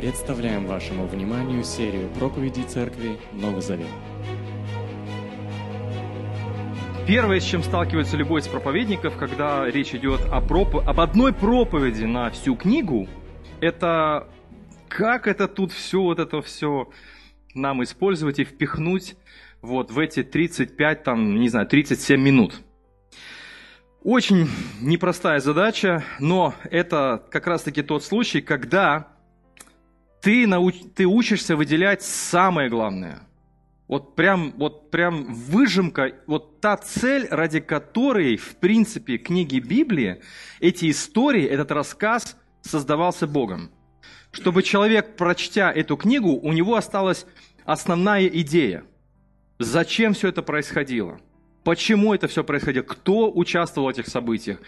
Представляем вашему вниманию серию проповедей церкви «Новый Завет». Первое, с чем сталкивается любой из проповедников, когда речь идет об одной проповеди на всю книгу, это как это тут все, вот это все нам использовать и впихнуть вот в эти 35, там, не знаю, 37 минут. Очень непростая задача, но это как раз-таки тот случай, когда ты учишься выделять самое главное. Вот прям выжимка, вот та цель, ради которой, в принципе, книги Библии, эти истории, этот рассказ создавался Богом. Чтобы человек, прочтя эту книгу, у него осталась основная идея. Зачем все это происходило? Почему это все происходило? Кто участвовал в этих событиях?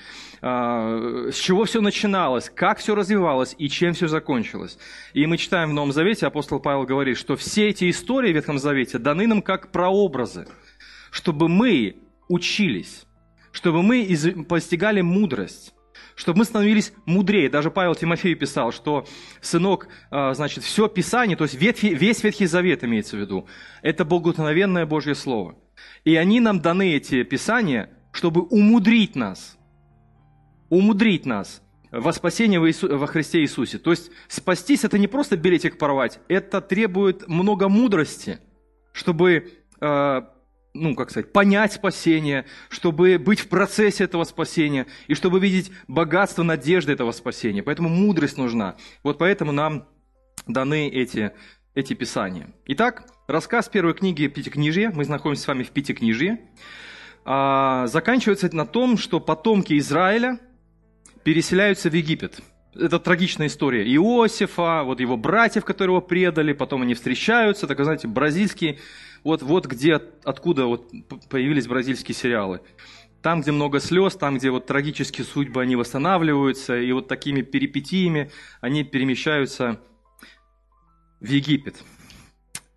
С чего все начиналось? Как все развивалось? И чем все закончилось? И мы читаем в Новом Завете, апостол Павел говорит, что все эти истории в Ветхом Завете даны нам как прообразы, чтобы мы учились, чтобы мы постигали мудрость, чтобы мы становились мудрее. Даже Павел Тимофею писал, что, сынок, значит, все Писание, то есть весь Ветхий Завет имеется в виду, это богоуткновенное Божье Слово. И они нам даны, эти Писания, чтобы умудрить нас во спасение во Христе Иисусе. То есть спастись – это не просто билетик порвать, это требует много мудрости, чтобы, понять спасение, чтобы быть в процессе этого спасения и чтобы видеть богатство надежды этого спасения. Поэтому мудрость нужна. Вот поэтому нам даны эти Писания. Итак, рассказ первой книги Пятикнижья, мы находимся с вами в Пятикнижье, заканчивается на том, что потомки Израиля переселяются в Египет. Это трагичная история Иосифа, вот его братьев, которые его предали, потом они встречаются, так, знаете, бразильские, откуда появились бразильские сериалы. Там, где много слез, там, где трагические судьбы, они восстанавливаются, и такими перипетиями они перемещаются в Египет.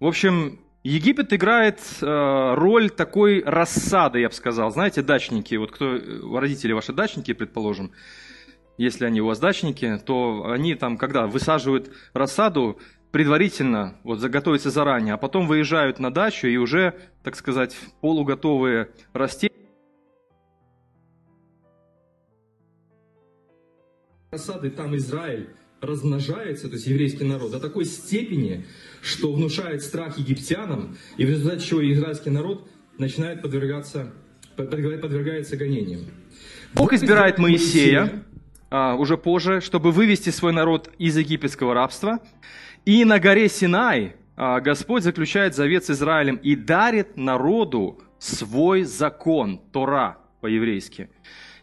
В общем, Египет играет роль такой рассады, я бы сказал. Знаете, дачники, родители ваши дачники, предположим, если они у вас дачники, то они там, когда высаживают рассаду, предварительно заготовятся заранее, а потом выезжают на дачу и уже, так сказать, полуготовые растения. Рассады, там Израиль размножается, то есть еврейский народ, до такой степени, что внушает страх египтянам, и в результате чего израильский народ начинает подвергается гонениям. Бог избирает Моисея уже позже, чтобы вывести свой народ из египетского рабства, и на горе Синай Господь заключает завет с Израилем и дарит народу свой закон, Тора по-еврейски.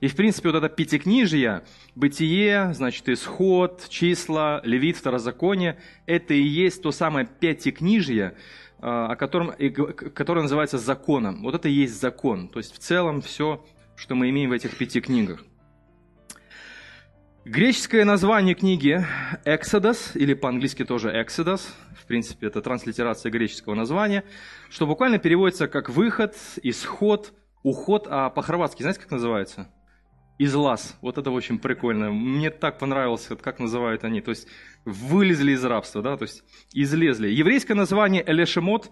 И, в принципе, это Пятикнижие, Бытие, значит, Исход, Числа, Левит, Второзаконие, это и есть то самое Пятикнижие, которое называется законом. Вот это и есть закон. То есть, в целом, все, что мы имеем в этих пяти книгах. Греческое название книги «Эксодус», или по-английски тоже «Эксодус», в принципе, это транслитерация греческого названия, что буквально переводится как «выход», «исход», «уход», а по-хорватски, знаете, как называется? Излаз. Вот это очень прикольно. Мне так понравилось, как называют они. То есть вылезли из рабства, да, то есть излезли. Еврейское название Элешемот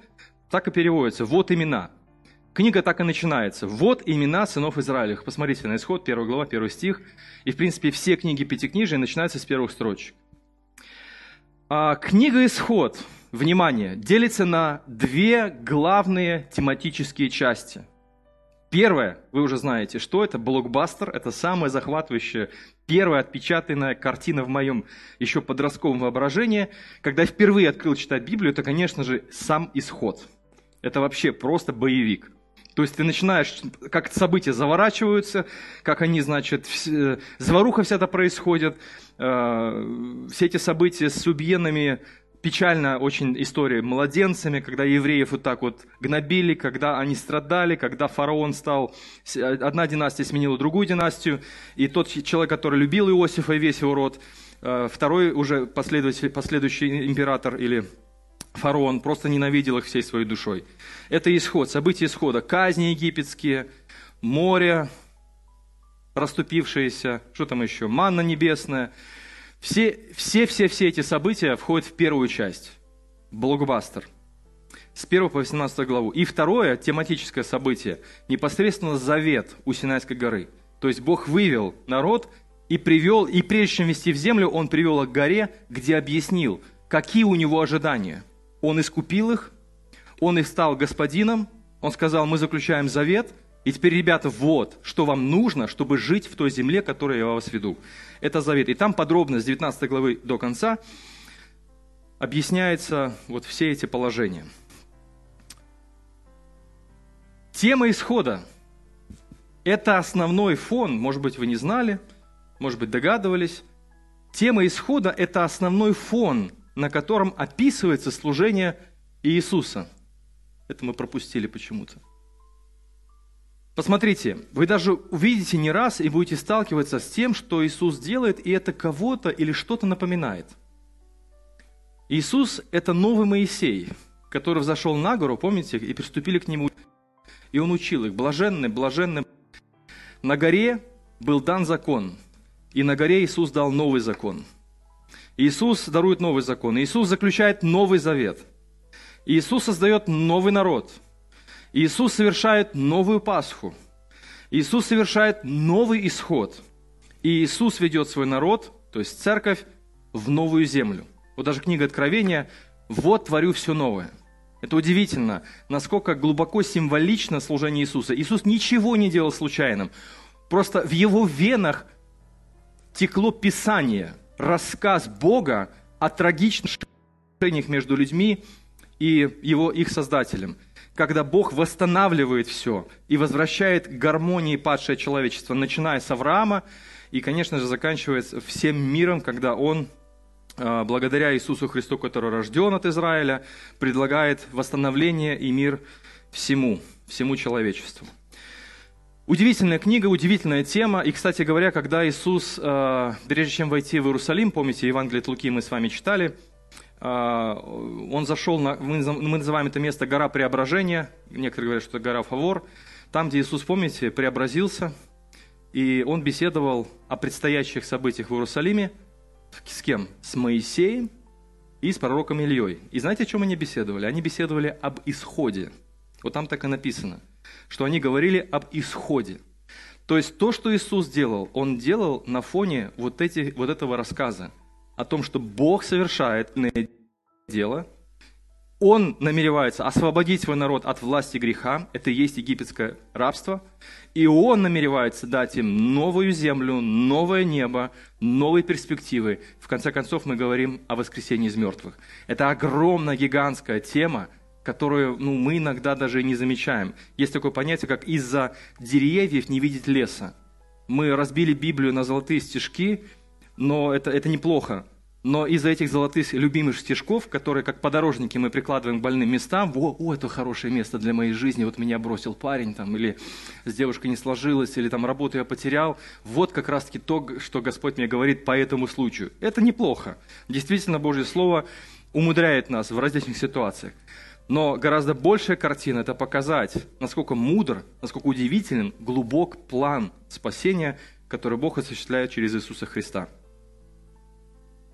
так и переводится. Вот имена. Книга так и начинается. Вот имена сынов Израилевых. Посмотрите на Исход, 1 глава, 1 стих. И, в принципе, все книги Пятикнижия начинаются с первых строчек. Книга Исход, внимание, делится на две главные тематические части. Первое, вы уже знаете, что это блокбастер, это самая захватывающая, первая отпечатанная картина в моем еще подростковом воображении. Когда я впервые открыл читать Библию, это, конечно же, сам Исход. Это вообще просто боевик. То есть ты начинаешь, как события заворачиваются, как они, значит, заваруха вся это происходит, все эти события с убиенными. Печальная очень история младенцами, когда евреев гнобили, когда они страдали, когда фараон стал... Одна династия сменила другую династию, и тот человек, который любил Иосифа и весь его род, второй уже последующий император или фараон просто ненавидел их всей своей душой. Это исход, события исхода, казни египетские, море расступившееся, что там еще, манна небесная. Все эти события входят в первую часть, блокбастер, с 1 по 18 главу. И второе тематическое событие – непосредственно завет у Синайской горы. То есть Бог вывел народ и привел, и прежде чем вести в землю, Он привел их к горе, где объяснил, какие у Него ожидания. Он искупил их, Он их стал господином, Он сказал, мы заключаем завет, и теперь, ребята, вот, что вам нужно, чтобы жить в той земле, которую я вас веду. Это завет. И там подробно с 19 главы до конца объясняются вот все эти положения. Тема исхода – это основной фон, может быть, вы не знали, может быть, догадывались. Тема исхода – это основной фон, на котором описывается служение Иисуса. Это мы пропустили почему-то. Посмотрите, вы даже увидите не раз и будете сталкиваться с тем, что Иисус делает, и это кого-то или что-то напоминает. Иисус – это новый Моисей, который взошел на гору, помните, и приступили к нему. И он учил их, блаженны, блаженны. На горе был дан закон, и на горе Иисус дал новый закон. Иисус дарует новый закон, Иисус заключает новый завет. Иисус создает новый народ. Иисус совершает новую Пасху. Иисус совершает новый исход. И Иисус ведет свой народ, то есть церковь, в новую землю. Вот даже книга Откровения «Вот творю все новое». Это удивительно, насколько глубоко символично служение Иисуса. Иисус ничего не делал случайным. Просто в Его венах текло Писание, рассказ Бога о трагичных отношениях между людьми и их Создателем, когда Бог восстанавливает все и возвращает к гармонии падшее человечество, начиная с Авраама и, конечно же, заканчивается всем миром, когда Он, благодаря Иисусу Христу, который рожден от Израиля, предлагает восстановление и мир всему человечеству. Удивительная книга, удивительная тема. И, кстати говоря, когда Иисус, прежде чем войти в Иерусалим, помните, Евангелие от Луки мы с вами читали, Он зашел, мы называем это место гора Преображения, некоторые говорят, что это гора Фавор, там, где Иисус, помните, преобразился, и Он беседовал о предстоящих событиях в Иерусалиме с кем? С Моисеем и с пророком Ильей. И знаете, о чем они беседовали? Они беседовали об исходе. Вот там так и написано, что они говорили об исходе. То есть то, что Иисус делал, Он делал на фоне вот этого рассказа о том, что Бог совершает дело, Он намеревается освободить свой народ от власти греха, это и есть египетское рабство, и Он намеревается дать им новую землю, новое небо, новые перспективы. В конце концов, мы говорим о воскресении из мертвых. Это огромная, гигантская тема, которую мы иногда даже и не замечаем. Есть такое понятие, как «из-за деревьев не видеть леса». Мы разбили Библию на золотые стишки, но это неплохо. Но из-за этих золотых любимых стишков, которые как подорожники мы прикладываем к больным местам, о, это хорошее место для моей жизни, вот меня бросил парень, там, или с девушкой не сложилось, или там работу я потерял, вот как раз-таки то, что Господь мне говорит по этому случаю. Это неплохо. Действительно, Божье Слово умудряет нас в различных ситуациях. Но гораздо большая картина – это показать, насколько мудр, насколько удивителен, глубок план спасения, который Бог осуществляет через Иисуса Христа.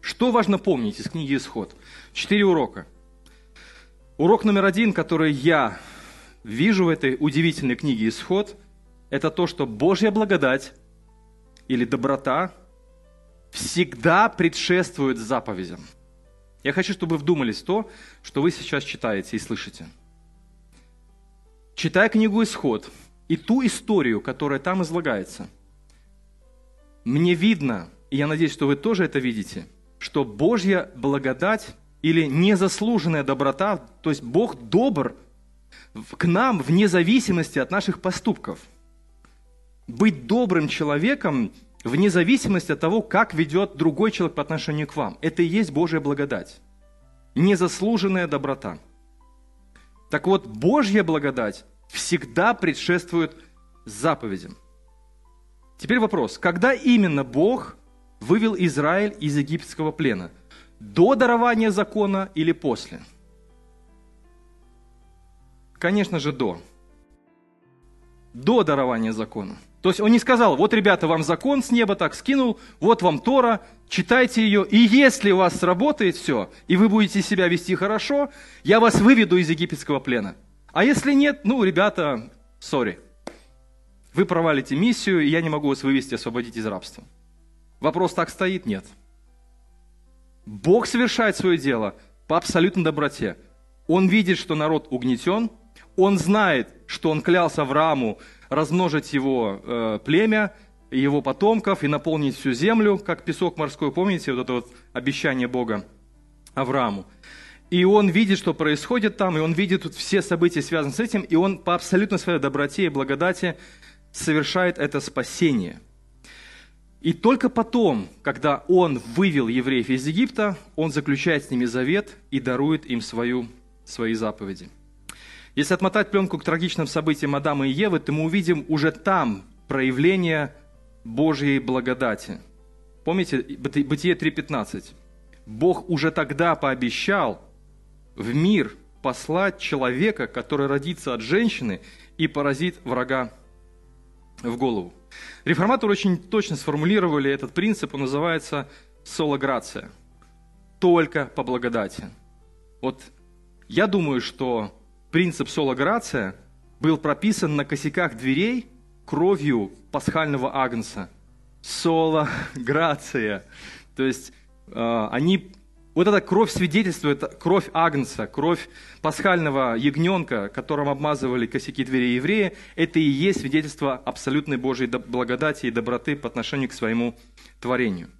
Что важно помнить из книги «Исход»? 4 урока. Урок номер 1, который я вижу в этой удивительной книге «Исход», это то, что Божья благодать или доброта всегда предшествует заповедям. Я хочу, чтобы вы вдумались в то, что вы сейчас читаете и слышите. Читая книгу «Исход» и ту историю, которая там излагается, мне видно, и я надеюсь, что вы тоже это видите, что Божья благодать или незаслуженная доброта, то есть Бог добр к нам вне зависимости от наших поступков. Быть добрым человеком вне зависимости от того, как ведет другой человек по отношению к вам. Это и есть Божья благодать. Незаслуженная доброта. Так вот, Божья благодать всегда предшествует заповедям. Теперь вопрос, когда именно Бог вывел Израиль из египетского плена? До дарования закона или после? Конечно же, до. До дарования закона. То есть он не сказал: вот, ребята, вам закон с неба так скинул, вот вам Тора, читайте ее, и если у вас сработает все, и вы будете себя вести хорошо, я вас выведу из египетского плена. А если нет, ну, ребята, сори, вы провалите миссию, и я не могу вас вывести, освободить из рабства. Вопрос так стоит? Нет. Бог совершает свое дело по абсолютной доброте. Он видит, что народ угнетен, он знает, что он клялся Аврааму размножить его племя, его потомков и наполнить всю землю, как песок морской. Помните вот это вот обещание Бога Аврааму? И он видит, что происходит там, и он видит тут все события, связанные с этим, и он по абсолютно своей доброте и благодати совершает это спасение. И только потом, когда он вывел евреев из Египта, он заключает с ними завет и дарует им свои заповеди. Если отмотать пленку к трагичным событиям Адама и Евы, то мы увидим уже там проявление Божьей благодати. Помните Бытие 3:15? Бог уже тогда пообещал в мир послать человека, который родится от женщины и поразит врага в голову. Реформаторы очень точно сформулировали этот принцип, он называется «сола грация», только по благодати. Вот я думаю, что принцип «сола грация» был прописан на косяках дверей кровью пасхального агнца. «Сола грация», то есть они... Вот эта кровь свидетельствует, кровь агнца, кровь пасхального ягненка, которым обмазывали косяки дверей евреи, это и есть свидетельство абсолютной Божьей благодати и доброты по отношению к своему творению.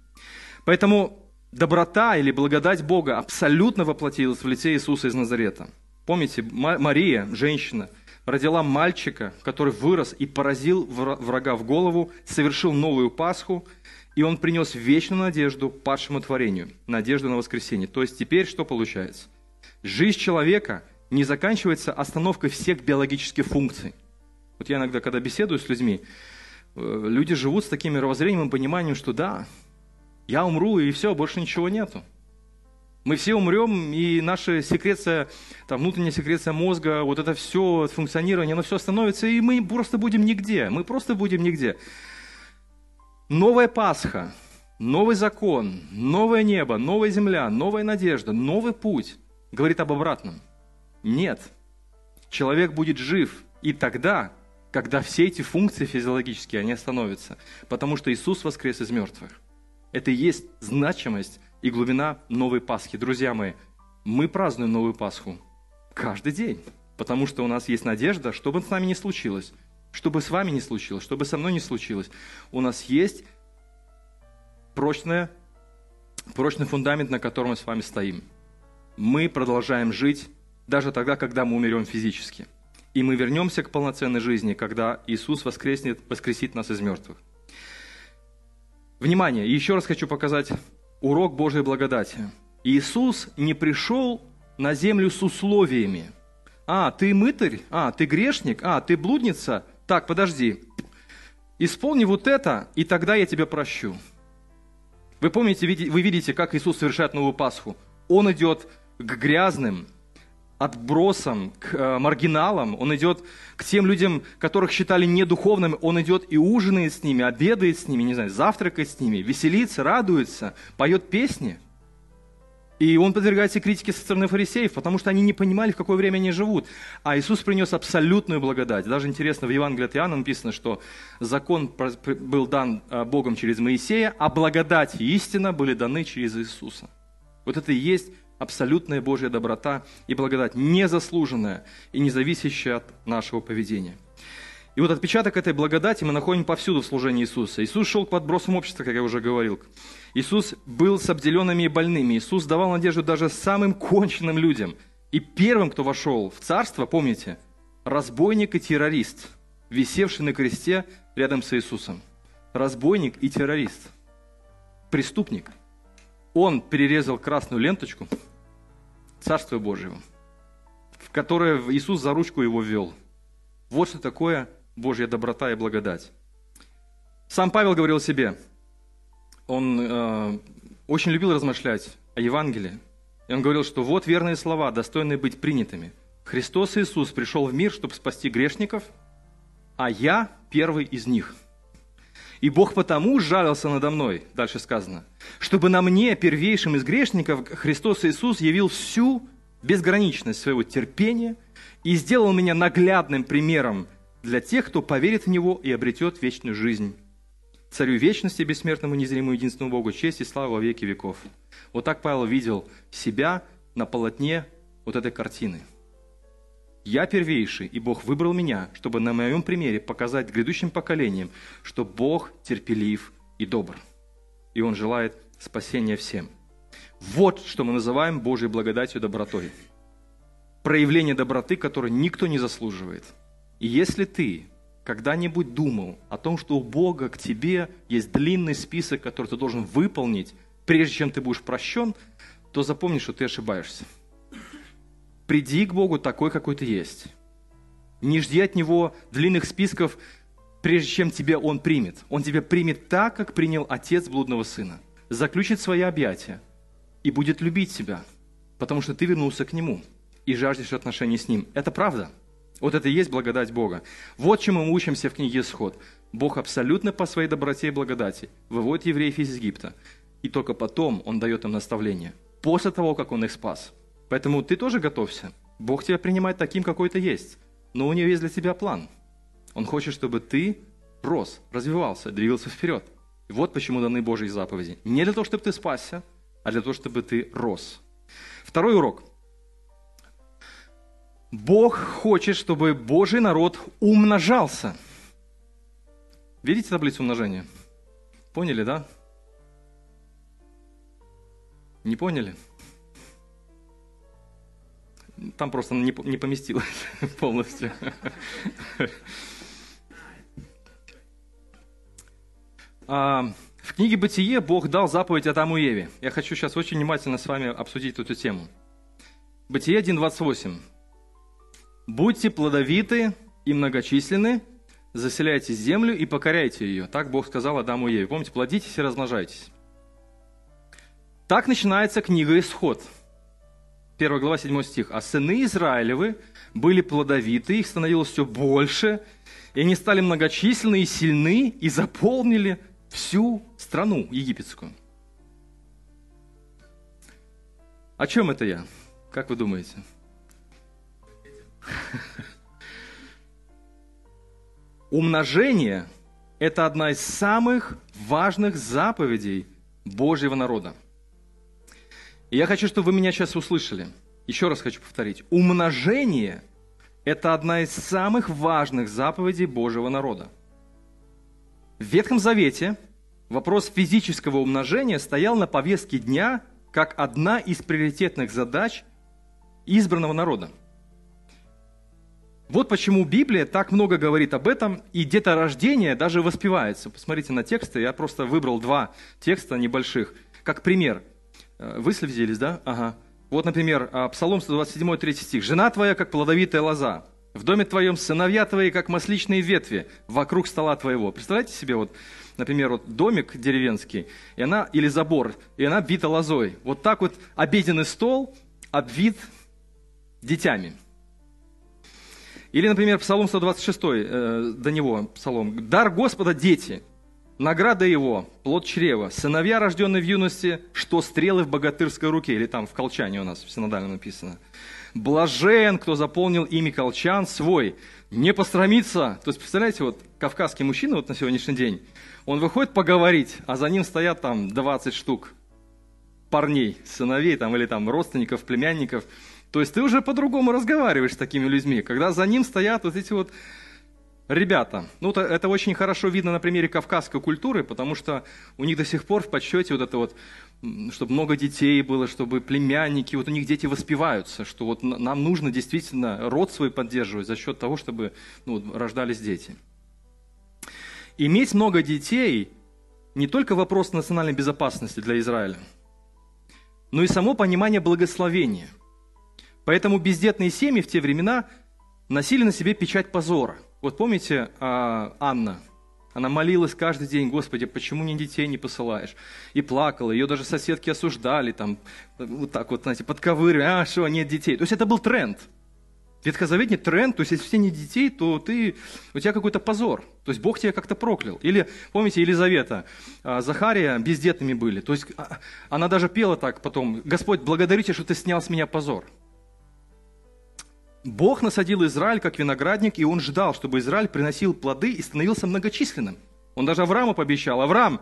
Поэтому доброта или благодать Бога абсолютно воплотилась в лице Иисуса из Назарета. Помните, Мария, женщина, родила мальчика, который вырос и поразил врага в голову, совершил новую Пасху, и он принес вечную надежду падшему творению, надежду на воскресение. То есть теперь что получается? Жизнь человека не заканчивается остановкой всех биологических функций. Вот я иногда, когда беседую с людьми, люди живут с таким мировоззрением и пониманием, что да, я умру, и все, больше ничего нету. Мы все умрем, и наша секреция, там, внутренняя секреция мозга, вот это все функционирование, оно все остановится, и мы просто будем нигде, мы просто будем нигде. Новая Пасха, новый закон, новое небо, новая земля, новая надежда, новый путь говорит об обратном. Нет, человек будет жив и тогда, когда все эти функции физиологические, они остановятся, потому что Иисус воскрес из мертвых. Это и есть значимость и глубина новой Пасхи. Друзья мои, мы празднуем новую Пасху каждый день, потому что у нас есть надежда, что бы с нами ни случилось, что бы с вами ни случилось, что бы со мной ни случилось, у нас есть прочный фундамент, на котором мы с вами стоим. Мы продолжаем жить даже тогда, когда мы умерем физически. И мы вернемся к полноценной жизни, когда Иисус воскресит нас из мертвых. Внимание! Еще раз хочу показать урок Божьей благодати. Иисус не пришел на землю с условиями. А, ты мытарь? А, ты грешник? А, ты блудница? Так, подожди, исполни вот это, и тогда я тебя прощу. Вы помните, вы видите, как Иисус совершает новую Пасху. Он идет к грязным, отбросам, к маргиналам, он идет к тем людям, которых считали недуховными, он идет и ужинает с ними, обедает с ними, не знаю, завтракает с ними, веселится, радуется, поет песни. И он подвергается критике со стороны фарисеев, потому что они не понимали, в какое время они живут. А Иисус принес абсолютную благодать. Даже интересно, в Евангелии от Иоанна написано, что закон был дан Богом через Моисея, а благодать и истина были даны через Иисуса. Вот это и есть абсолютная Божья доброта и благодать, незаслуженная и не зависящая от нашего поведения. И вот отпечаток этой благодати мы находим повсюду в служении Иисуса. Иисус шел к подбросам общества, как я уже говорил. Иисус был с обделенными и больными. Иисус давал надежду даже самым конченным людям. И первым, кто вошел в царство, помните, разбойник и террорист, висевший на кресте рядом с Иисусом. Разбойник и террорист. Преступник. Он перерезал красную ленточку Царства Божьего, в которое Иисус за ручку его ввел. Вот что такое Божья доброта и благодать. Сам Павел говорил о себе, он очень любил размышлять о Евангелии, и он говорил, что вот верные слова, достойные быть принятыми. Христос Иисус пришел в мир, чтобы спасти грешников, а я первый из них. «И Бог потому сжалился надо мной», дальше сказано, «чтобы на мне, первейшим из грешников, Христос Иисус явил всю безграничность своего терпения и сделал меня наглядным примером для тех, кто поверит в Него и обретет вечную жизнь. Царю вечности, бессмертному, незримому, единственному Богу, честь и слава во веки веков». Вот так Павел видел себя на полотне вот этой картины. «Я первейший, и Бог выбрал меня, чтобы на моем примере показать грядущим поколениям, что Бог терпелив и добр, и Он желает спасения всем». Вот что мы называем Божьей благодатью и добротой. Проявление доброты, которое никто не заслуживает. И если ты когда-нибудь думал о том, что у Бога к тебе есть длинный список, который ты должен выполнить, прежде чем ты будешь прощен, то запомни, что ты ошибаешься. Приди к Богу такой, какой ты есть. Не жди от Него длинных списков, прежде чем тебя Он примет. Он тебя примет так, как принял отец блудного сына. Заключит свои объятия и будет любить тебя, потому что ты вернулся к Нему и жаждешь отношений с Ним. Это правда. Вот это и есть благодать Бога. Вот чему мы учимся в книге «Исход». Бог абсолютно по своей доброте и благодати выводит евреев из Египта. И только потом Он дает им наставление. После того, как Он их спас. Поэтому ты тоже готовься. Бог тебя принимает таким, какой ты есть. Но у Него есть для тебя план. Он хочет, чтобы ты рос, развивался, двигался вперед. И вот почему даны Божьи заповеди. Не для того, чтобы ты спасся, а для того, чтобы ты рос. Второй урок. Бог хочет, чтобы Божий народ умножался. Видите таблицу умножения? Поняли, да? Не поняли? Там просто не поместилось полностью. В книге «Бытие» Бог дал заповедь Адаму и Еве. Я хочу сейчас очень внимательно с вами обсудить эту тему. Бытие 1:28. «Будьте плодовиты и многочисленны, заселяйте землю и покоряйте ее». Так Бог сказал Адаму и Еве. Помните, плодитесь и размножайтесь. Так начинается книга «Исход». 1 глава, 7 стих. «А сыны Израилевы были плодовиты, их становилось все больше, и они стали многочисленны и сильны, и заполнили всю страну египетскую». О чем это я? Как вы думаете? Умножение – это одна из самых важных заповедей Божьего народа. И я хочу, чтобы вы меня сейчас услышали. Еще раз хочу повторить. Умножение – это одна из самых важных заповедей Божьего народа. В Ветхом Завете вопрос физического умножения стоял на повестке дня как одна из приоритетных задач избранного народа. Вот почему Библия так много говорит об этом, и деторождение даже воспевается. Посмотрите на тексты, я просто выбрал два текста небольших, как пример. Вы слезились, да? Ага. Вот, например, Псалом 127, 3 стих. «Жена твоя, как плодовитая лоза, в доме твоем сыновья твои, как масличные ветви, вокруг стола твоего». Представляете себе, вот, например, вот домик деревенский, и она, или забор, и она обвита лозой. Вот так вот обеденный стол обвит детьми. Или, например, Псалом 126, до него Псалом. «Дар Господа – дети, награда Его – плод чрева, сыновья, рожденные в юности, что стрелы в богатырской руке». Или там в колчане у нас в синодальном написано. «Блажен, кто заполнил ими колчан свой, не посрамится». То есть, представляете, вот кавказский мужчина вот на сегодняшний день, он выходит поговорить, а за ним стоят там 20 штук парней, сыновей там, или там родственников, племянников. То есть ты уже по-другому разговариваешь с такими людьми, когда за ним стоят вот эти вот ребята. Ну, это очень хорошо видно на примере кавказской культуры, потому что у них до сих пор в подсчете вот это вот, чтобы много детей было, чтобы племянники, вот у них дети воспеваются, что вот нам нужно действительно род свой поддерживать за счет того, чтобы рождались дети. Иметь много детей не только вопрос национальной безопасности для Израиля, но и само понимание благословения. Поэтому бездетные семьи в те времена носили на себе печать позора. Вот помните, Анна, она молилась каждый день: «Господи, почему мне детей не посылаешь?» И плакала, ее даже соседки осуждали, там, вот так вот, знаете, подковыривали: «А, что, нет детей?» То есть это был тренд. Ветхозаветный тренд, то есть если у тебя нет детей, то у тебя какой-то позор, то есть Бог тебя как-то проклял. Или, помните, Елизавета, Захария бездетными были, то есть она даже пела так потом: «Господь, благодарю тебя, что ты снял с меня позор». Бог насадил Израиль как виноградник, и он ждал, чтобы Израиль приносил плоды и становился многочисленным. Он даже Аврааму пообещал: «Авраам,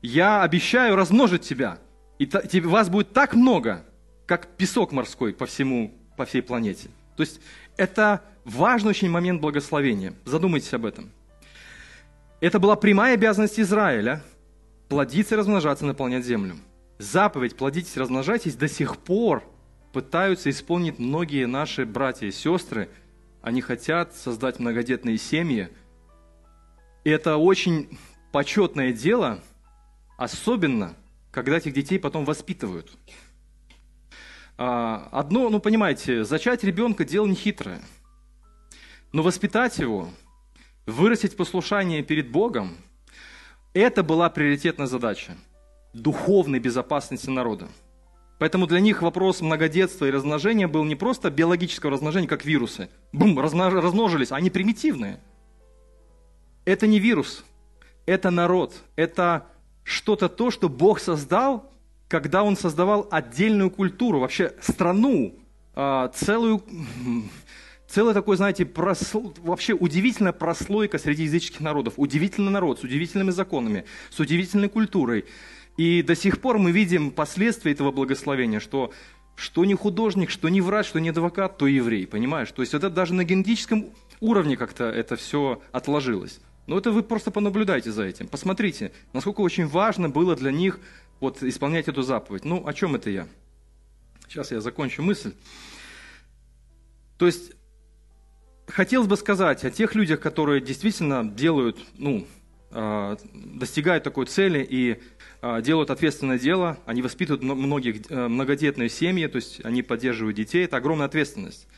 я обещаю размножить тебя, и вас будет так много, как песок морской по всей планете». То есть это важный очень момент благословения. Задумайтесь об этом. Это была прямая обязанность Израиля – плодиться, размножаться, наполнять землю. Заповедь «плодитесь, размножайтесь» до сих пор пытаются исполнить многие наши братья и сестры. Они хотят создать многодетные семьи. И это очень почетное дело, особенно когда этих детей потом воспитывают. Одно, понимаете, зачать ребенка – дело нехитрое. Но воспитать его, вырастить послушание перед Богом – это была приоритетная задача духовной безопасности народа. Поэтому для них вопрос многодетства и размножения был не просто биологического размножения, как вирусы. Бум, размножились, они примитивные. Это не вирус, это народ, это что-то то, что Бог создал, когда он создавал отдельную культуру, вообще страну, целый такой, знаете, вообще удивительная прослойка среди языческих народов. Удивительный народ с удивительными законами, с удивительной культурой. И до сих пор мы видим последствия этого благословения, что не художник, что не врач, что не адвокат, то еврей, понимаешь? То есть это даже на генетическом уровне как-то это все отложилось. Но это вы просто понаблюдайте за этим. Посмотрите, насколько очень важно было для них вот исполнять эту заповедь. Ну, о чем это я? Сейчас я закончу мысль. То есть, хотелось бы сказать о тех людях, которые действительно делают, достигают такой цели и делают ответственное дело. Они воспитывают многодетные семьи, то есть они поддерживают детей. Это огромная ответственность.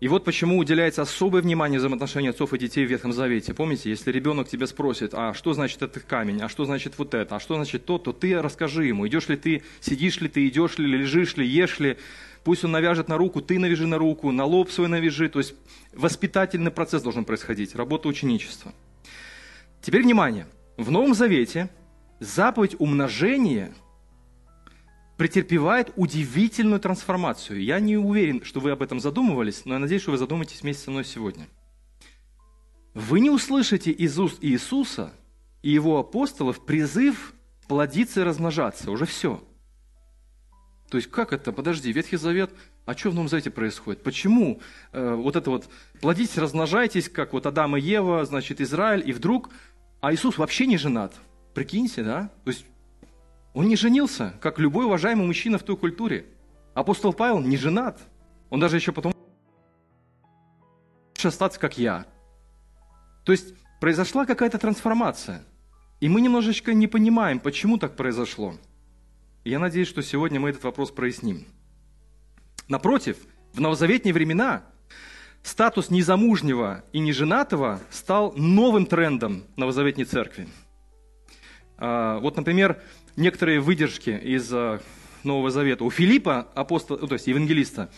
И вот почему уделяется особое внимание взаимоотношению отцов и детей в Ветхом Завете. Помните, если ребенок тебя спросит, а что значит этот камень, а что значит вот это, а что значит то, то ты расскажи ему, идешь ли ты, сидишь ли ты, идешь ли, лежишь ли, ешь ли. Пусть он навяжет на руку, ты навяжи на руку, на лоб свой навяжи. То есть воспитательный процесс должен происходить, работа ученичества. Теперь внимание. В Новом Завете заповедь умножения претерпевает удивительную трансформацию. Я не уверен, что вы об этом задумывались, но я надеюсь, что вы задумаетесь вместе со мной сегодня. Вы не услышите из уст Иисуса и его апостолов призыв плодиться и размножаться. Уже все. То есть как это? Подожди, Ветхий Завет, а что в Новом Завете происходит? Почему вот это вот плодитесь, размножайтесь, как вот Адам и Ева, значит, Израиль, и вдруг, а Иисус вообще не женат? Прикиньте, да? То есть он не женился, как любой уважаемый мужчина в той культуре. Апостол Павел не женат. Он даже еще потом лучше остаться, как я. То есть произошла какая-то трансформация. И мы немножечко не понимаем, почему так произошло. Я надеюсь, что сегодня мы этот вопрос проясним. Напротив, в новозаветные времена статус незамужнего и неженатого стал новым трендом новозаветной церкви. Вот, например, некоторые выдержки из Нового Завета. У Филиппа, апостола, то есть евангелиста,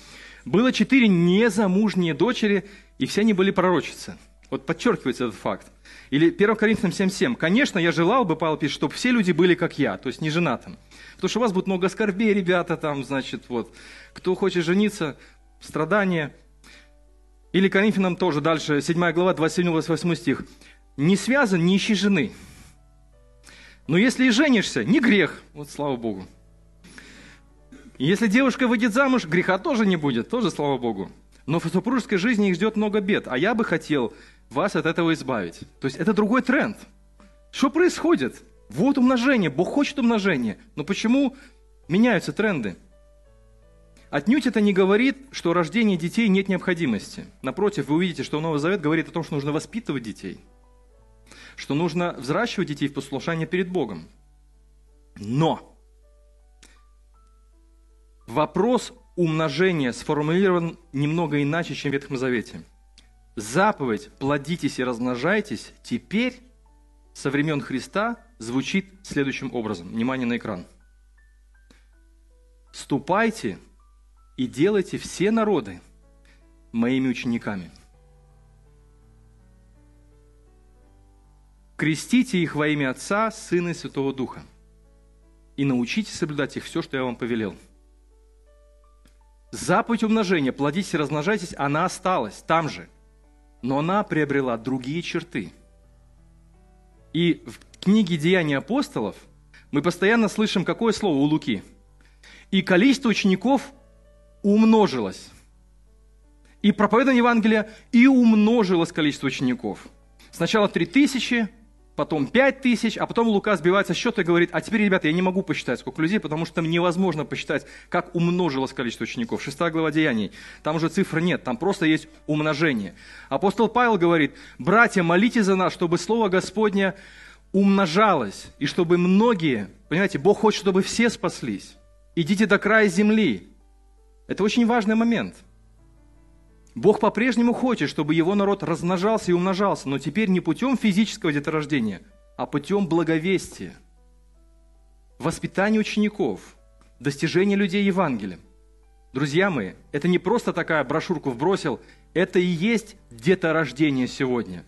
было 4 незамужние дочери, и все они были пророчицы. Вот подчеркивается этот факт. Или 1 Коринфянам 7:7. «Конечно, я желал бы, Павел пишет, чтобы все люди были, как я, то есть не женатым. Потому что у вас будет много скорбей, ребята, там, значит, вот. Кто хочет жениться, страдания». Или Коринфянам тоже дальше, 7 глава, 27-28 стих. «Не связан, не ищи жены». Но если и женишься, не грех. Вот слава Богу. Если девушка выйдет замуж, греха тоже не будет. Тоже слава Богу. Но в супружеской жизни их ждет много бед. А я бы хотел вас от этого избавить. То есть это другой тренд. Что происходит? Вот умножение. Бог хочет умножения. Но почему меняются тренды? Отнюдь это не говорит, что рождение детей нет необходимости. Напротив, вы увидите, что Новый Завет говорит о том, что нужно воспитывать детей, что нужно взращивать детей в послушание перед Богом. Но вопрос умножения сформулирован немного иначе, чем в Ветхом Завете. Заповедь «плодитесь и размножайтесь» теперь со времен Христа звучит следующим образом. Внимание на экран. «Ступайте и делайте все народы моими учениками. Крестите их во имя Отца, Сына и Святого Духа, и научите соблюдать их все, что я вам повелел. Заповедь умножения, плодитесь и размножайтесь, она осталась там же, но она приобрела другие черты. И в книге «Деяния апостолов» мы постоянно слышим, какое слово у Луки? «И количество учеников умножилось». И проповедание Евангелия, и умножилось количество учеников. Сначала 3000, потом 5000, а потом Лука сбивается с счета и говорит: а теперь, ребята, я не могу посчитать, сколько людей, потому что там невозможно посчитать, как умножилось количество учеников. 6 глава Деяний. Там уже цифр нет, там просто есть умножение. Апостол Павел говорит: братья, молите за нас, чтобы Слово Господне умножалось, и чтобы многие, понимаете, Бог хочет, чтобы все спаслись. Идите до края земли. Это очень важный момент. Бог по-прежнему хочет, чтобы Его народ размножался и умножался, но теперь не путем физического деторождения, а путем благовестия, воспитания учеников, достижения людей Евангелием. Друзья мои, это не просто такая брошюрку вбросил, это и есть деторождение сегодня.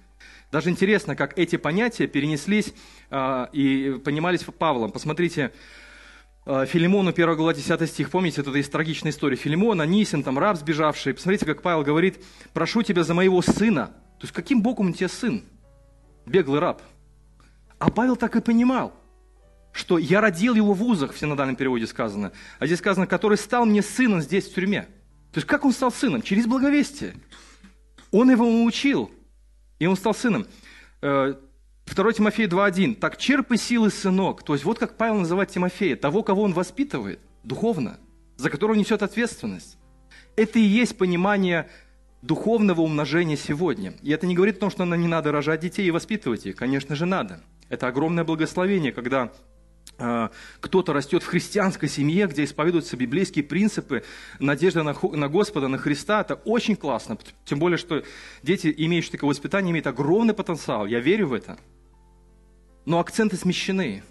Даже интересно, как эти понятия перенеслись и понимались Павлом. Посмотрите, Филимону, 1 глава, 10 стих. Помните, это из трагичной истории. Филимон, Анисин, там раб сбежавший. Посмотрите, как Павел говорит: прошу тебя за моего сына. То есть каким боком у тебя сын? Беглый раб. А Павел так и понимал, что я родил его в узах, в синодальном переводе сказано. А здесь сказано, который стал мне сыном здесь, в тюрьме. То есть как он стал сыном? Через благовестие. Он его научил, и он стал сыном. 2 Тимофея 2.1. «Так черпай силы, сынок». То есть вот как Павел называет Тимофея, того, кого он воспитывает духовно, за которого несет ответственность. Это и есть понимание духовного умножения сегодня. И это не говорит о том, что нам не надо рожать детей и воспитывать их. Конечно же, надо. Это огромное благословение, когда кто-то растет в христианской семье, где исповедуются библейские принципы, надежда на Господа, на Христа. Это очень классно. Тем более, что дети, имеющие такое воспитание, имеют огромный потенциал. Я верю в это. Но акценты смещены.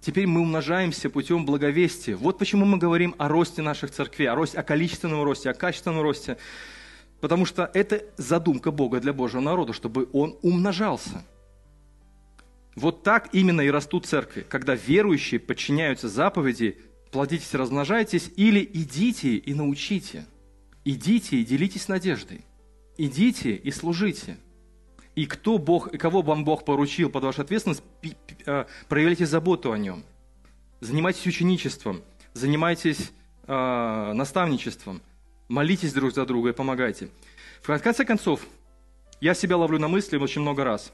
Теперь мы умножаемся путем благовестия. Вот почему мы говорим о росте наших церквей, о количественном росте, о качественном росте. Потому что это задумка Бога для Божьего народа, чтобы он умножался. Вот так именно и растут церкви, когда верующие подчиняются заповеди «плодитесь, размножайтесь» или «идите и научите». Идите и делитесь надеждой. Идите и служите. И кто Бог, и кого вам Бог поручил под вашу ответственность, проявляйте заботу о нем. Занимайтесь ученичеством, занимайтесь наставничеством, молитесь друг за друга и помогайте. В конце концов, я себя ловлю на мысли очень много раз.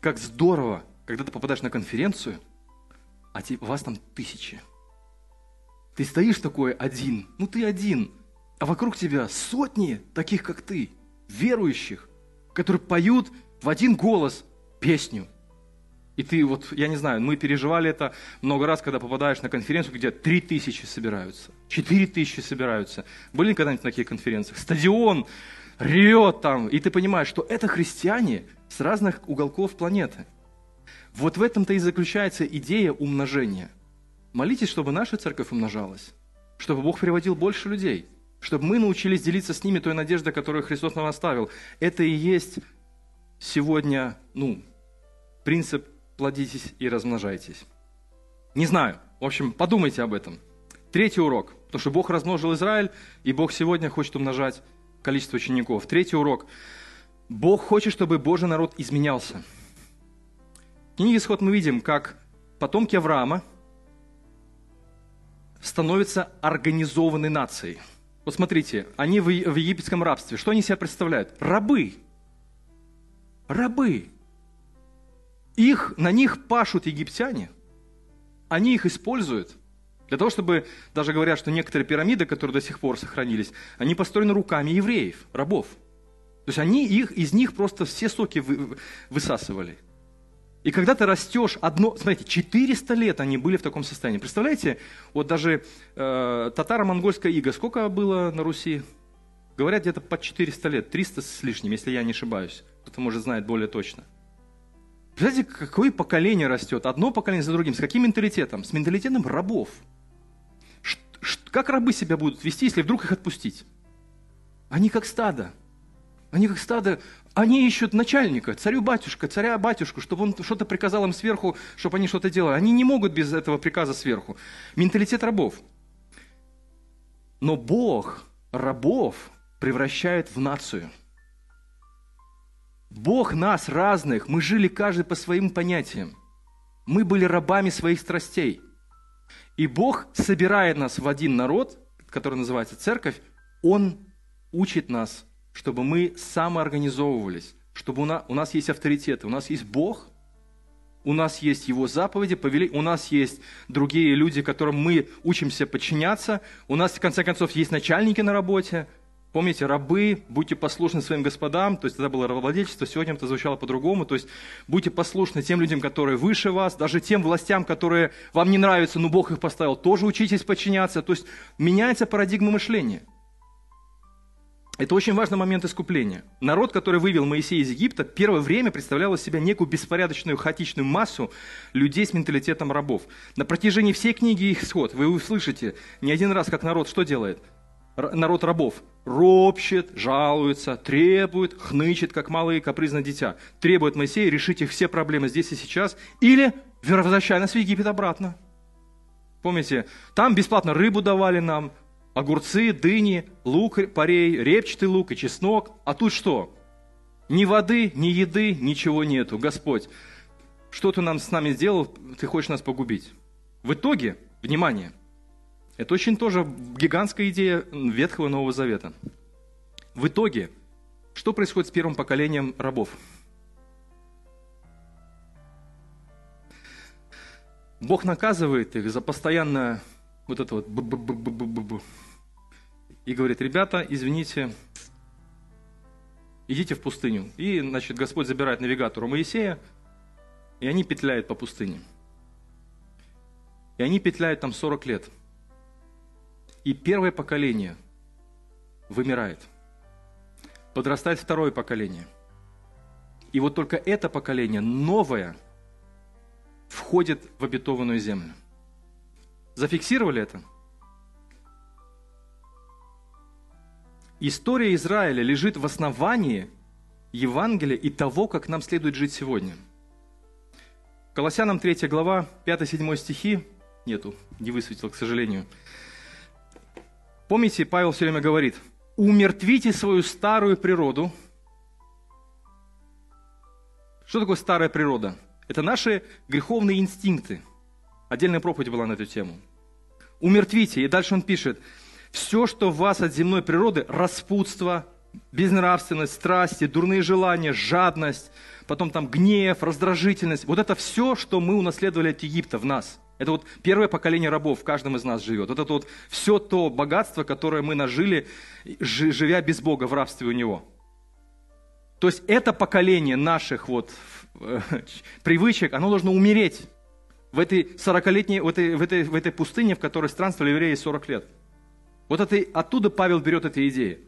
Как здорово, когда ты попадаешь на конференцию, а вас там 1000. Ты стоишь такой один, ну ты один, а вокруг тебя сотни таких, как ты, верующих, которые поют в один голос песню. И ты вот, я не знаю, мы переживали это много раз, когда попадаешь на конференцию, где 3000 собираются, 4000 собираются. Были когда-нибудь на таких конференциях? Стадион ревет там, и ты понимаешь, что это христиане с разных уголков планеты. Вот в этом-то и заключается идея умножения. Молитесь, чтобы наша церковь умножалась, чтобы Бог приводил больше людей, чтобы мы научились делиться с ними той надеждой, которую Христос нам оставил. Это и есть сегодня, принцип «плодитесь и размножайтесь». Не знаю, в общем, подумайте об этом. Третий урок, потому что Бог размножил Израиль, и Бог сегодня хочет умножать количество учеников. Третий урок. Бог хочет, чтобы Божий народ изменялся. В книге «Исход» мы видим, как потомки Авраама становятся организованной нацией. Вот смотрите, они в египетском рабстве. Что они себя представляют? Рабы. Рабы. На них пашут египтяне. Они их используют. Для того, чтобы, даже говорят, что некоторые пирамиды, которые до сих пор сохранились, они построены руками евреев, рабов. То есть они из них просто все соки высасывали. И когда ты растешь одно... Смотрите, 400 лет они были в таком состоянии. Представляете, вот даже татаро-монгольская ига, сколько было на Руси? Говорят, где-то под 400 лет, 300 с лишним, если я не ошибаюсь. Кто-то, может, знает более точно. Представляете, какое поколение растет? Одно поколение за другим. С каким менталитетом? С менталитетом рабов. Как рабы себя будут вести, если вдруг их отпустить? Они как стадо. Они как стадо, они ищут начальника, царю-батюшка, царя-батюшку, чтобы он что-то приказал им сверху, чтобы они что-то делали. Они не могут без этого приказа сверху. Менталитет рабов. Но Бог рабов превращает в нацию. Бог нас разных, мы жили каждый по своим понятиям. Мы были рабами своих страстей. И Бог собирает нас в один народ, который называется церковь. Он учит нас, чтобы мы самоорганизовывались, чтобы у нас есть авторитеты, у нас есть Бог, у нас есть Его заповеди, у нас есть другие люди, которым мы учимся подчиняться, у нас, в конце концов, есть начальники на работе. Помните, рабы, будьте послушны своим господам, то есть тогда было рабовладельчество, сегодня это звучало по-другому, то есть будьте послушны тем людям, которые выше вас, даже тем властям, которые вам не нравятся, но Бог их поставил, тоже учитесь подчиняться, то есть меняется парадигма мышления. Это очень важный момент искупления. Народ, который вывел Моисей из Египта, первое время представлял из себя некую беспорядочную, хаотичную массу людей с менталитетом рабов. На протяжении всей книги «Исход» вы услышите не один раз, как народ что делает? Народ рабов ропщет, жалуется, требует, хнычет, как малое капризное дитя. Требует Моисея решить их все проблемы здесь и сейчас, или возвращай нас в Египет обратно. Помните, там бесплатно рыбу давали нам, огурцы, дыни, лук, порей, репчатый лук и чеснок. А тут что? Ни воды, ни еды, ничего нету. Господь, что ты нам с нами сделал, ты хочешь нас погубить. В итоге, внимание, это очень тоже гигантская идея Ветхого и Нового Завета. В итоге, что происходит с первым поколением рабов? Бог наказывает их за постоянное вот это вот и говорит: ребята, извините, идите в пустыню. И, значит, Господь забирает навигатора Моисея, и они петляют по пустыне. И они петляют там 40 лет. И первое поколение вымирает. Подрастает второе поколение. И вот только это поколение, новое, входит в обетованную землю. Зафиксировали это? История Израиля лежит в основании Евангелия и того, как нам следует жить сегодня. Колоссянам 3 глава, 5-7 стихи. Нету, не высветил, к сожалению. Помните, Павел все время говорит: умертвите свою старую природу. Что такое старая природа? Это наши греховные инстинкты. Отдельная проповедь была на эту тему. Умертвите. И дальше он пишет: все, что в вас от земной природы, распутство, безнравственность, страсти, дурные желания, жадность, потом там гнев, раздражительность. Вот это все, что мы унаследовали от Египта в нас. Это вот первое поколение рабов в каждом из нас живет. Вот это вот все то богатство, которое мы нажили, живя без Бога в рабстве у Него. То есть это поколение наших вот привычек, оно должно умереть. В этой 40-летней, в этой пустыне, в которой странствовали евреи 40 лет. Вот это, оттуда Павел берет эти идеи.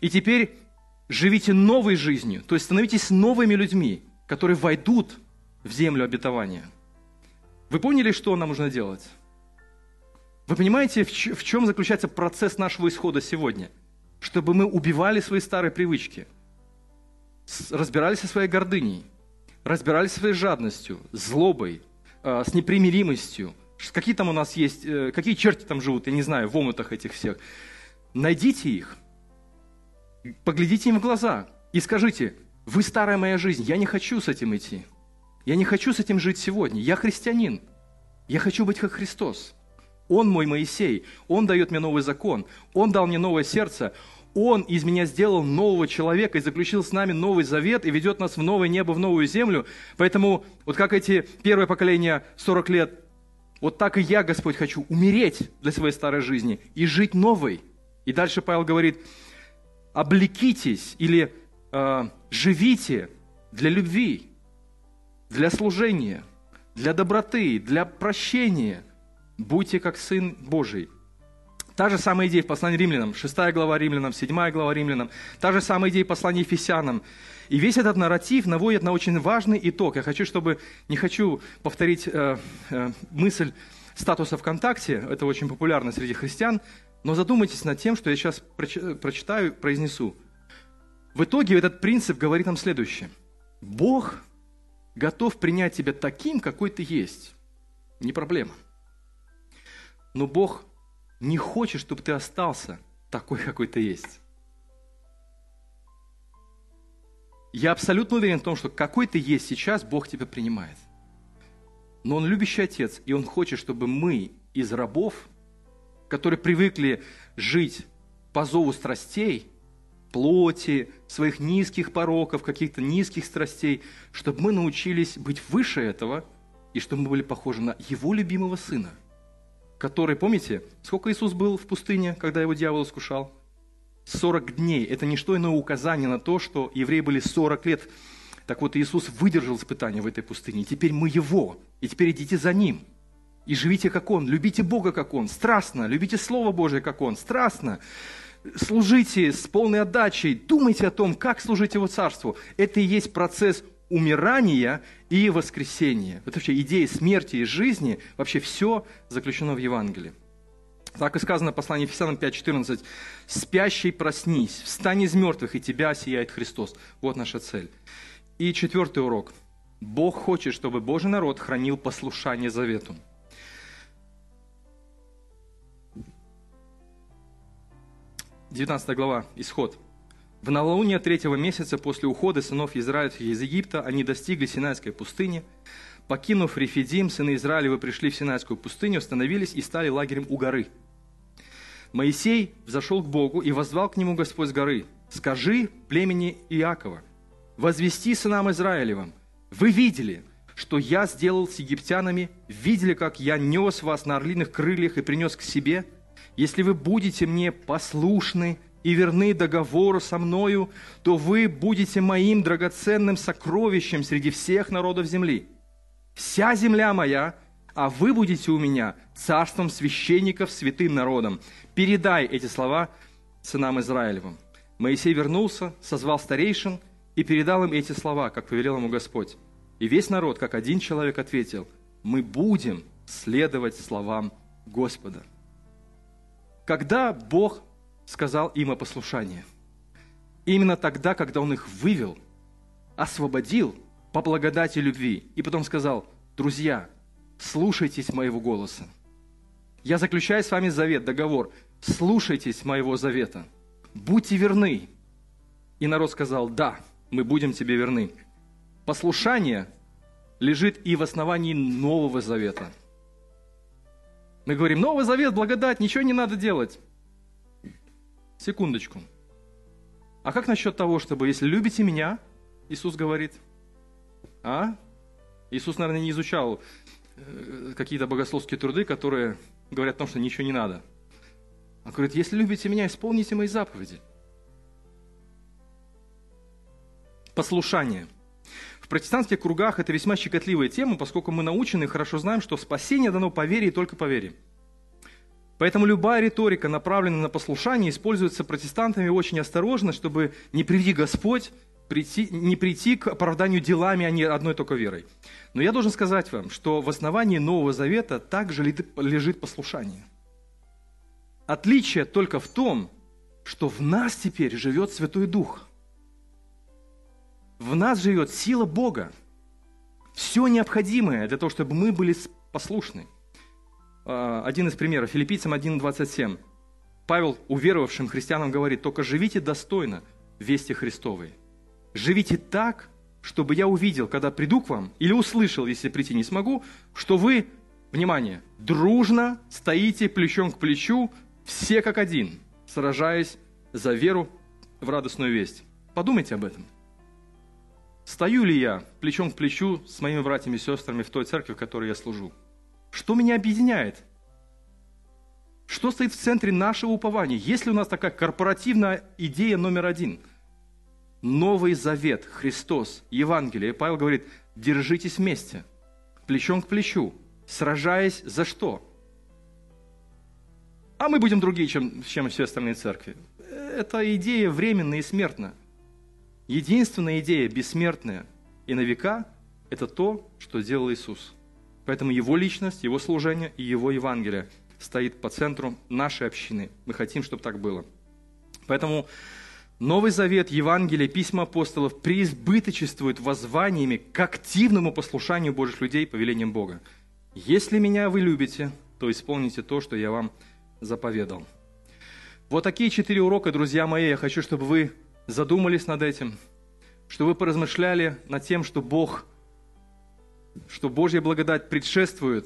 И теперь живите новой жизнью, то есть становитесь новыми людьми, которые войдут в землю обетования. Вы поняли, что нам нужно делать? Вы понимаете, в чем заключается процесс нашего исхода сегодня? Чтобы мы убивали свои старые привычки, разбирались со своей гордыней, разбирались со своей жадностью, злобой, с непримиримостью. Какие там у нас есть, какие черти там живут, я не знаю, в омутах этих всех. Найдите их, поглядите им в глаза и скажите: вы старая моя жизнь, я не хочу с этим идти. Я не хочу с этим жить сегодня. Я христианин. Я хочу быть как Христос. Он мой Моисей. Он дает мне новый закон. Он дал мне новое сердце. Он из меня сделал нового человека и заключил с нами новый завет и ведет нас в новое небо, в новую землю. Поэтому вот как эти первое поколение 40 лет, вот так и я, Господь, хочу умереть для своей старой жизни и жить новой. И дальше Павел говорит: облекитесь или живите для любви, для служения, для доброты, для прощения. Будьте как Сын Божий. Та же самая идея в послании Римлянам, 6 глава Римлянам, 7 глава Римлянам, та же самая идея в послании Ефесянам. И весь этот нарратив наводит на очень важный итог. Я хочу, чтобы, не хочу повторить мысль статуса ВКонтакте, это очень популярно среди христиан, но задумайтесь над тем, что я сейчас прочитаю, произнесу. В итоге этот принцип говорит нам следующее. Бог готов принять тебя таким, какой ты есть. Не проблема. Но Бог не хочет, чтобы ты остался такой, какой ты есть. Я абсолютно уверен в том, что какой ты есть сейчас, Бог тебя принимает. Но Он любящий Отец, и Он хочет, чтобы мы из рабов, которые привыкли жить по зову страстей, плоти, своих низких пороков, каких-то низких страстей, чтобы мы научились быть выше этого, и чтобы мы были похожи на Его любимого Сына, который, помните, сколько Иисус был в пустыне, когда Его дьявол искушал? 40 дней. Это не что иное указание на то, что евреи были 40 лет. Так вот, Иисус выдержал испытание в этой пустыне. И теперь мы Его, и теперь идите за Ним. И живите, как Он, любите Бога, как Он, страстно, любите Слово Божие, как Он, страстно, служите с полной отдачей, думайте о том, как служить Его Царству. Это и есть процесс умирания и воскресения. Это вообще идея смерти и жизни, вообще все заключено в Евангелии. Так и сказано в послании Ефесянам 5:14. «Спящий, проснись, встань из мертвых, и тебя сияет Христос». Вот наша цель. И четвертый урок. Бог хочет, чтобы Божий народ хранил послушание завету. Девятнадцатая глава, Исход. «В новолуние третьего месяца после ухода сынов Израилевых из Египта они достигли Синайской пустыни. Покинув Рефидим, сыны Израилевы пришли в Синайскую пустыню, остановились и стали лагерем у горы. Моисей взошел к Богу и воззвал к нему Господь с горы: «Скажи племени Иакова, возвести сынам Израилевым, вы видели, что я сделал с египтянами, видели, как я нес вас на орлиных крыльях и принес к себе. Если вы будете мне послушны и верны договору со мною, то вы будете моим драгоценным сокровищем среди всех народов земли. Вся земля моя, а вы будете у меня царством священников, святым народом. Передай эти слова сынам Израилевым». Моисей вернулся, созвал старейшин и передал им эти слова, как повелел ему Господь. И весь народ, как один человек, ответил: «Мы будем следовать словам Господа». Когда Бог сказал им о послушании? Именно тогда, когда Он их вывел, освободил по благодати любви, и потом сказал: «Друзья, слушайтесь моего голоса. Я заключаю с вами завет, договор. Слушайтесь моего завета. Будьте верны». И народ сказал: «Да, мы будем тебе верны». Послушание лежит и в основании Нового Завета. Мы говорим: Новый Завет, благодать, ничего не надо делать. Секундочку. А как насчет того, чтобы, если любите меня, Иисус говорит, Иисус, наверное, не изучал какие-то богословские труды, которые говорят о том, что ничего не надо. Он говорит: если любите меня, исполните мои заповеди. Послушание. В протестантских кругах это весьма щекотливая тема, поскольку мы научены и хорошо знаем, что спасение дано по вере и только по вере. Поэтому любая риторика, направленная на послушание, используется протестантами очень осторожно, чтобы не приведи Господь, не прийти к оправданию делами, а не одной только верой. Но я должен сказать вам, что в основании Нового Завета также лежит послушание. Отличие только в том, что в нас теперь живет Святой Дух. В нас живет сила Бога, все необходимое для того, чтобы мы были послушны. Один из примеров, Филиппийцам 1:27. Павел уверовавшим христианам говорит: «Только живите достойно вести Христовой. Живите так, чтобы я увидел, когда приду к вам, или услышал, если прийти не смогу, что вы, внимание, дружно стоите плечом к плечу, все как один, сражаясь за веру в радостную весть». Подумайте об этом. Стою ли я плечом к плечу с моими братьями и сестрами в той церкви, в которой я служу? Что меня объединяет? Что стоит в центре нашего упования? Есть ли у нас такая корпоративная идея номер один? Новый Завет, Христос, Евангелие. Павел говорит: держитесь вместе, плечом к плечу, сражаясь за что? А мы будем другие, чем все остальные церкви. Эта идея временная и смертная. Единственная идея, бессмертная и на века, это то, что делал Иисус. Поэтому Его личность, Его служение и Его Евангелие стоит по центру нашей общины. Мы хотим, чтобы так было. Поэтому Новый Завет, Евангелие, письма апостолов преизбыточествуют воззваниями к активному послушанию Божьих людей повелением Бога. «Если меня вы любите, то исполните то, что я вам заповедал». Вот такие 4 урока, друзья мои. Я хочу, чтобы вы задумались над этим, чтобы вы поразмышляли над тем, что Божья благодать предшествует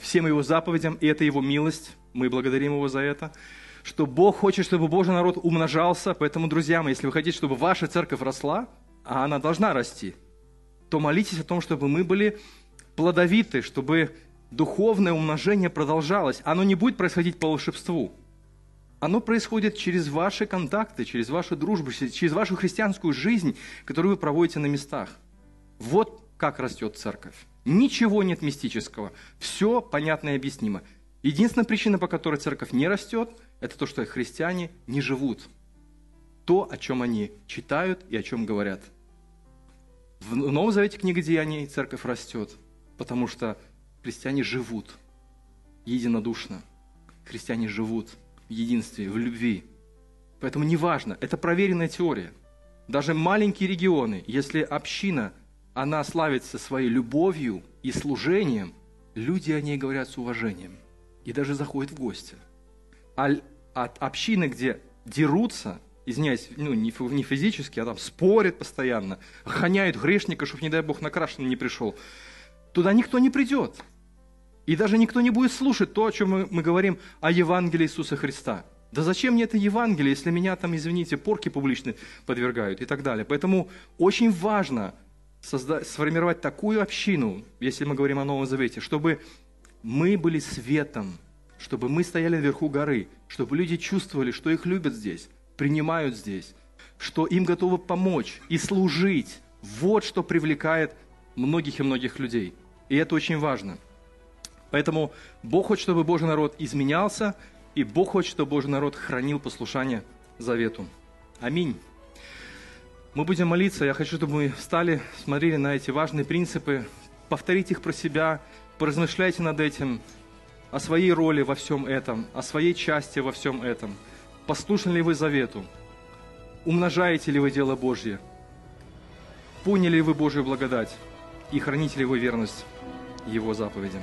всем Его заповедям, и это Его милость. Мы благодарим Его за это. Что Бог хочет, чтобы Божий народ умножался. Поэтому, друзья мои, если вы хотите, чтобы ваша церковь росла, а она должна расти, то молитесь о том, чтобы мы были плодовиты, чтобы духовное умножение продолжалось. Оно не будет происходить по волшебству. Оно происходит через ваши контакты, через вашу дружбу, через вашу христианскую жизнь, которую вы проводите на местах. Вот как растет церковь. Ничего нет мистического. Все понятно и объяснимо. Единственная причина, по которой церковь не растет, это то, что христиане не живут. То, о чем они читают и о чем говорят. В Новом Завете книги Деяний церковь растет, потому что христиане живут единодушно. Христиане живут в единстве, в любви. Поэтому неважно, это проверенная теория. Даже маленькие регионы, если община, она славится своей любовью и служением, люди о ней говорят с уважением и даже заходят в гости. А от общины, где дерутся, извиняюсь, не физически, а там спорят постоянно, охраняют грешника, чтобы, не дай Бог, накрашенный не пришел, туда никто не придет. И даже никто не будет слушать то, о чем мы говорим о Евангелии Иисуса Христа. Да зачем мне это Евангелие, если меня там, извините, порки публичные подвергают и так далее. Поэтому очень важно сформировать такую общину, если мы говорим о Новом Завете, чтобы мы были светом, чтобы мы стояли наверху горы, чтобы люди чувствовали, что их любят здесь, принимают здесь, что им готовы помочь и служить. Вот что привлекает многих и многих людей. И это очень важно. Поэтому Бог хочет, чтобы Божий народ изменялся, и Бог хочет, чтобы Божий народ хранил послушание завету. Аминь. Мы будем молиться. Я хочу, чтобы мы встали, смотрели на эти важные принципы, повторите их про себя, поразмышляйте над этим, о своей роли во всем этом, о своей части во всем этом. Послушны ли вы завету? Умножаете ли вы дело Божье? Поняли ли вы Божью благодать? И храните ли вы верность Его заповедям?